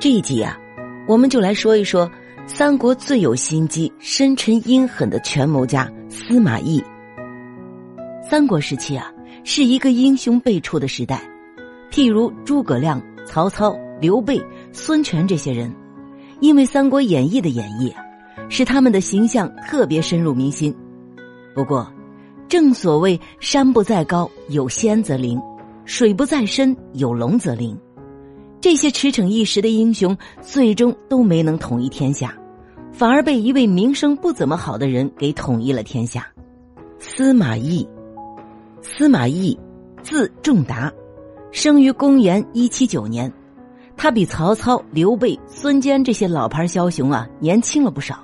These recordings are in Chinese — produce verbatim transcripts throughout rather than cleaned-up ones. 这一集啊，我们就来说一说三国最有心机、深沉阴狠的权谋家司马懿。三国时期啊，是一个英雄辈出的时代，譬如诸葛亮、曹操、刘备、孙权这些人，因为《三国演义》的演绎啊，使他们的形象特别深入民心。不过，正所谓山不在高，有仙则灵；水不在深，有龙则灵。这些驰骋一时的英雄最终都没能统一天下，反而被一位名声不怎么好的人给统一了天下。司马懿，司马懿字仲达，生于公元一七九年。他比曹操、刘备、孙坚这些老牌枭雄啊年轻了不少。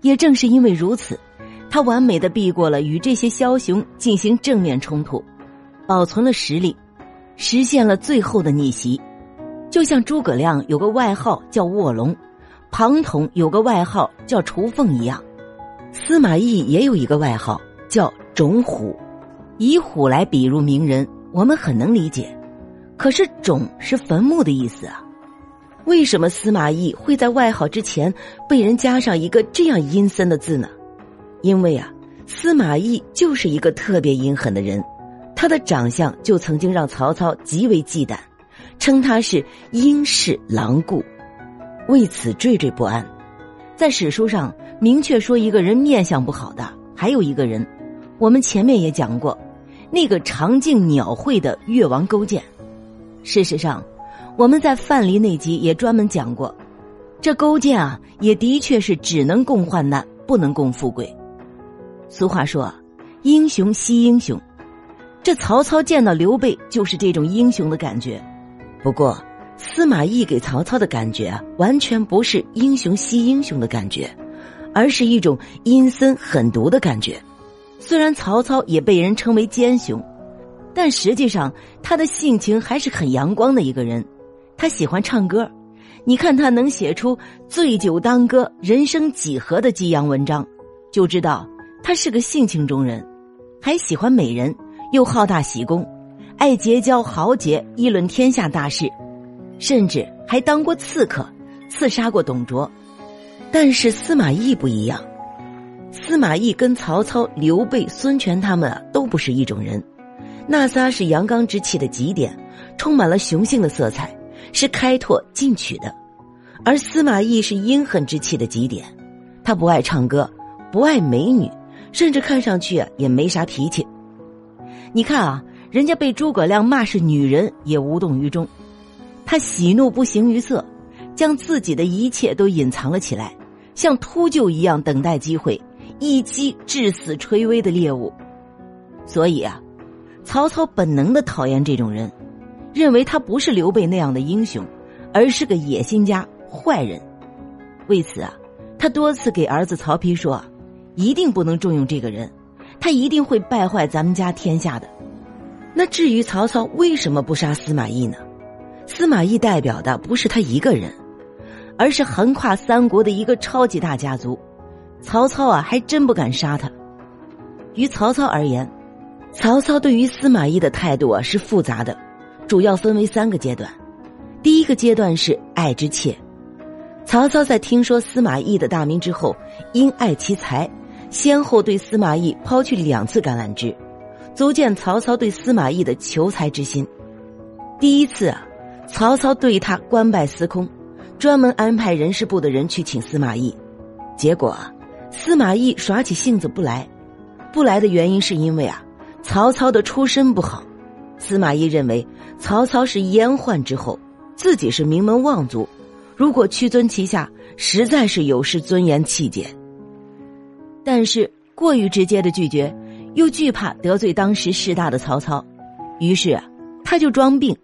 也正是因为如此，他完美的避过了与这些枭雄进行正面冲突，保存了实力，实现了最后的逆袭。就像诸葛亮有个外号叫卧龙，庞统有个外号叫雏凤一样，司马懿也有一个外号叫种虎。以虎来比如名人，我们很能理解，可是种是坟墓的意思啊。为什么司马懿会在外号之前被人加上一个这样阴森的字呢？因为啊，司马懿就是一个特别阴狠的人，他的长相就曾经让曹操极为忌惮，称他是阴世狼顾，为此惴惴不安。在史书上明确说一个人面相不好的还有一个人，我们前面也讲过，那个长颈鸟喙的越王勾践。事实上我们在范蠡那集也专门讲过，这勾践啊也的确是只能共患难，不能共富贵。俗话说啊，英雄惜英雄，这曹操见到刘备就是这种英雄的感觉。不过司马懿给曹操的感觉啊，完全不是英雄惜英雄的感觉，而是一种阴森狠毒的感觉。虽然曹操也被人称为奸雄，但实际上他的性情还是很阳光的一个人。他喜欢唱歌，你看他能写出醉酒当歌、人生几何的激扬文章，就知道他是个性情中人。还喜欢美人，又好大喜功，爱结交豪杰，议论天下大事，甚至还当过刺客，刺杀过董卓。但是司马懿不一样，司马懿跟曹操、刘备、孙权他们啊都不是一种人。那仨是阳刚之气的极点，充满了雄性的色彩，是开拓进取的；而司马懿是阴狠之气的极点，他不爱唱歌，不爱美女，甚至看上去啊也没啥脾气。你看啊，人家被诸葛亮骂是女人也无动于衷，他喜怒不形于色，将自己的一切都隐藏了起来，像秃鹫一样等待机会，一击致死垂危的猎物。所以啊，曹操本能地讨厌这种人，认为他不是刘备那样的英雄，而是个野心家、坏人。为此啊，他多次给儿子曹丕说，一定不能重用这个人，他一定会败坏咱们家天下的。那至于曹操为什么不杀司马懿呢？司马懿代表的不是他一个人，而是横跨三国的一个超级大家族。曹操啊还真不敢杀他。于曹操而言，曹操对于司马懿的态度啊是复杂的，主要分为三个阶段。第一个阶段是爱之切，曹操在听说司马懿的大名之后，因爱其才，先后对司马懿抛去两次橄榄枝，足见曹操对司马懿的求才之心。第一次啊，曹操对他官拜司空，专门安排人事部的人去请司马懿。结果啊，司马懿耍起性子不来。不来的原因是因为啊，曹操的出身不好。司马懿认为曹操是阉宦之后，自己是名门望族，如果屈尊其下，实在是有失尊严气节。但是过于直接的拒绝，又惧怕得罪当时势大的曹操，于是啊，他就装病，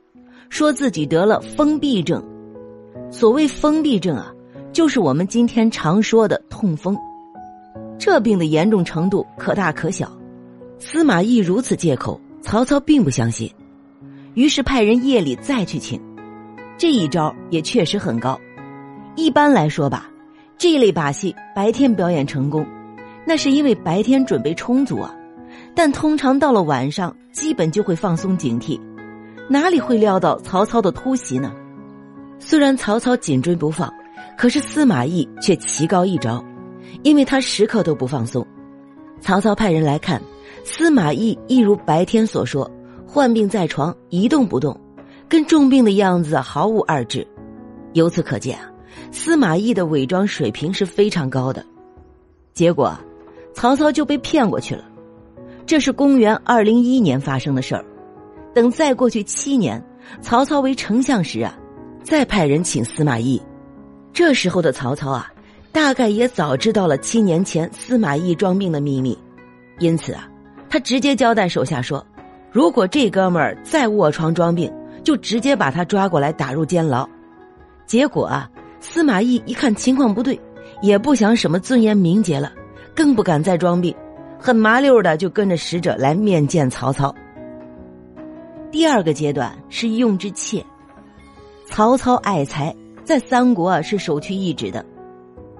说自己得了封闭症。所谓封闭症啊，就是我们今天常说的痛风。这病的严重程度可大可小，司马懿如此借口，曹操并不相信，于是派人夜里再去请。这一招也确实很高。一般来说吧，这类把戏白天表演成功，那是因为白天准备充足啊，但通常到了晚上基本就会放松警惕，哪里会料到曹操的突袭呢？虽然曹操紧追不放，可是司马懿却棋高一着，因为他时刻都不放松。曹操派人来看，司马懿一如白天所说，患病在床，一动不动，跟重病的样子毫无二致。由此可见啊，司马懿的伪装水平是非常高的。结果啊，曹操就被骗过去了。这是公元二零一一年发生的事儿。等再过去七年，曹操为丞相时啊，再派人请司马懿。这时候的曹操啊，大概也早知道了七年前司马懿装病的秘密，因此啊，他直接交代手下说，如果这哥们儿再卧床装病，就直接把他抓过来打入监牢。结果啊，司马懿一看情况不对，也不想什么尊严名节了，更不敢再装病，很麻溜的就跟着使者来面见曹操。第二个阶段是用之切。曹操爱才，在三国啊是首屈一指的，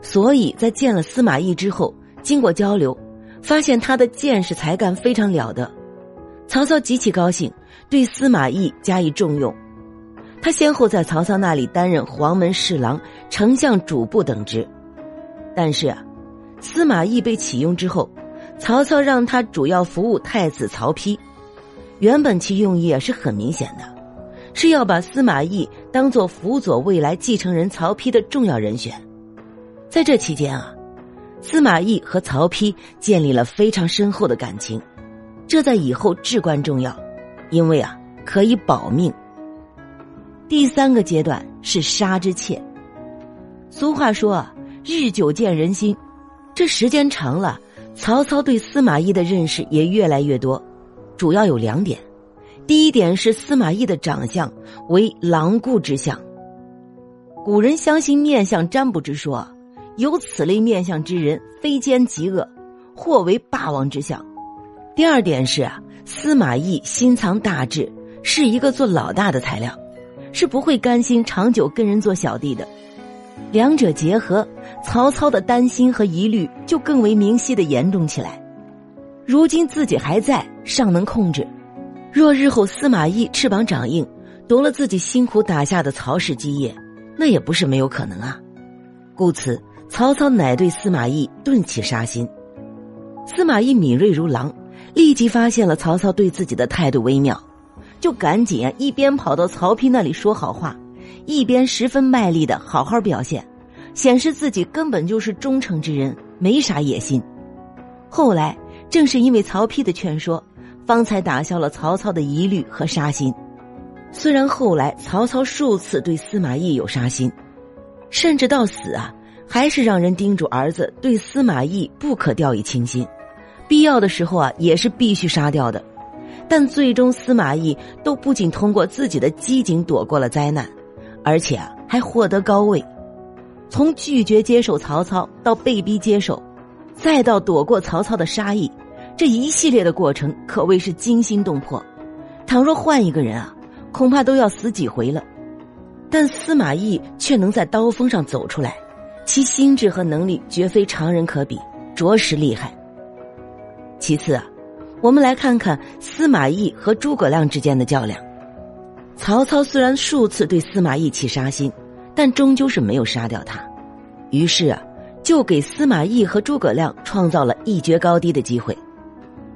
所以在见了司马懿之后，经过交流，发现他的见识才干非常了得。曹操极其高兴，对司马懿加以重用。他先后在曹操那里担任黄门侍郎、丞相主簿等职。但是啊，司马懿被启用之后，曹操让他主要服务太子曹丕。原本其用意是很明显的，是要把司马懿当作辅佐未来继承人曹丕的重要人选。在这期间啊，司马懿和曹丕建立了非常深厚的感情，这在以后至关重要，因为啊可以保命。第三个阶段是杀之切。俗话说啊，日久见人心，这时间长了，曹操对司马懿的认识也越来越多，主要有两点。第一点是司马懿的长相为狼顾之相。古人相信面相占卜之说，有此类面相之人，非奸即恶，或为霸王之相。第二点是啊，司马懿心藏大志，是一个做老大的材料，是不会甘心长久跟人做小弟的。两者结合，曹操的担心和疑虑就更为明晰的严重起来。如今自己还在，尚能控制，若日后司马懿翅膀长硬，夺了自己辛苦打下的曹氏基业，那也不是没有可能啊。故此曹操乃对司马懿顿起杀心。司马懿敏锐如狼，立即发现了曹操对自己的态度微妙，就赶紧啊一边跑到曹丕那里说好话，一边十分卖力的好好表现，显示自己根本就是忠诚之人，没啥野心。后来正是因为曹丕的劝说，方才打消了曹操的疑虑和杀心。虽然后来曹操数次对司马懿有杀心，甚至到死啊还是让人叮嘱儿子对司马懿不可掉以轻心，必要的时候啊也是必须杀掉的。但最终司马懿都不仅通过自己的机警躲过了灾难，而且啊还获得高位。从拒绝接受曹操到被逼接受，再到躲过曹操的杀意，这一系列的过程可谓是惊心动魄，倘若换一个人啊恐怕都要死几回了。但司马懿却能在刀锋上走出来，其心智和能力绝非常人可比，着实厉害。其次啊，我们来看看司马懿和诸葛亮之间的较量。曹操虽然数次对司马懿起杀心，但终究是没有杀掉他，于是啊就给司马懿和诸葛亮创造了一决高低的机会。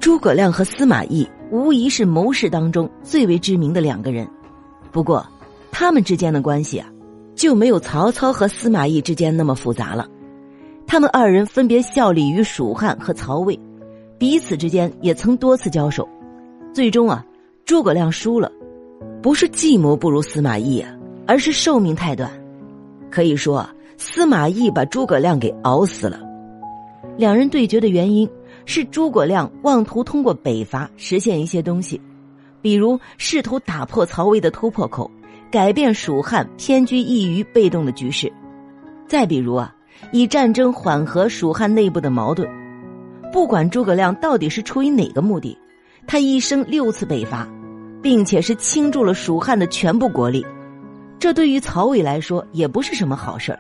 诸葛亮和司马懿无疑是谋士当中最为知名的两个人，不过他们之间的关系啊就没有曹操和司马懿之间那么复杂了。他们二人分别效力于蜀汉和曹魏，彼此之间也曾多次交手。最终啊，诸葛亮输了，不是计谋不如司马懿啊，而是寿命太短。可以说啊，司马懿把诸葛亮给熬死了。两人对决的原因是诸葛亮妄图通过北伐实现一些东西，比如试图打破曹魏的突破口，改变蜀汉偏居一隅被动的局势，再比如啊，以战争缓和蜀汉内部的矛盾。不管诸葛亮到底是出于哪个目的，他一生六次北伐，并且是倾注了蜀汉的全部国力，这对于曹魏来说也不是什么好事儿。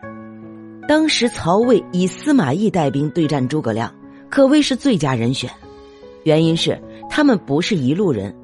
当时曹魏以司马懿带兵对战诸葛亮，可谓是最佳人选，原因是他们不是一路人，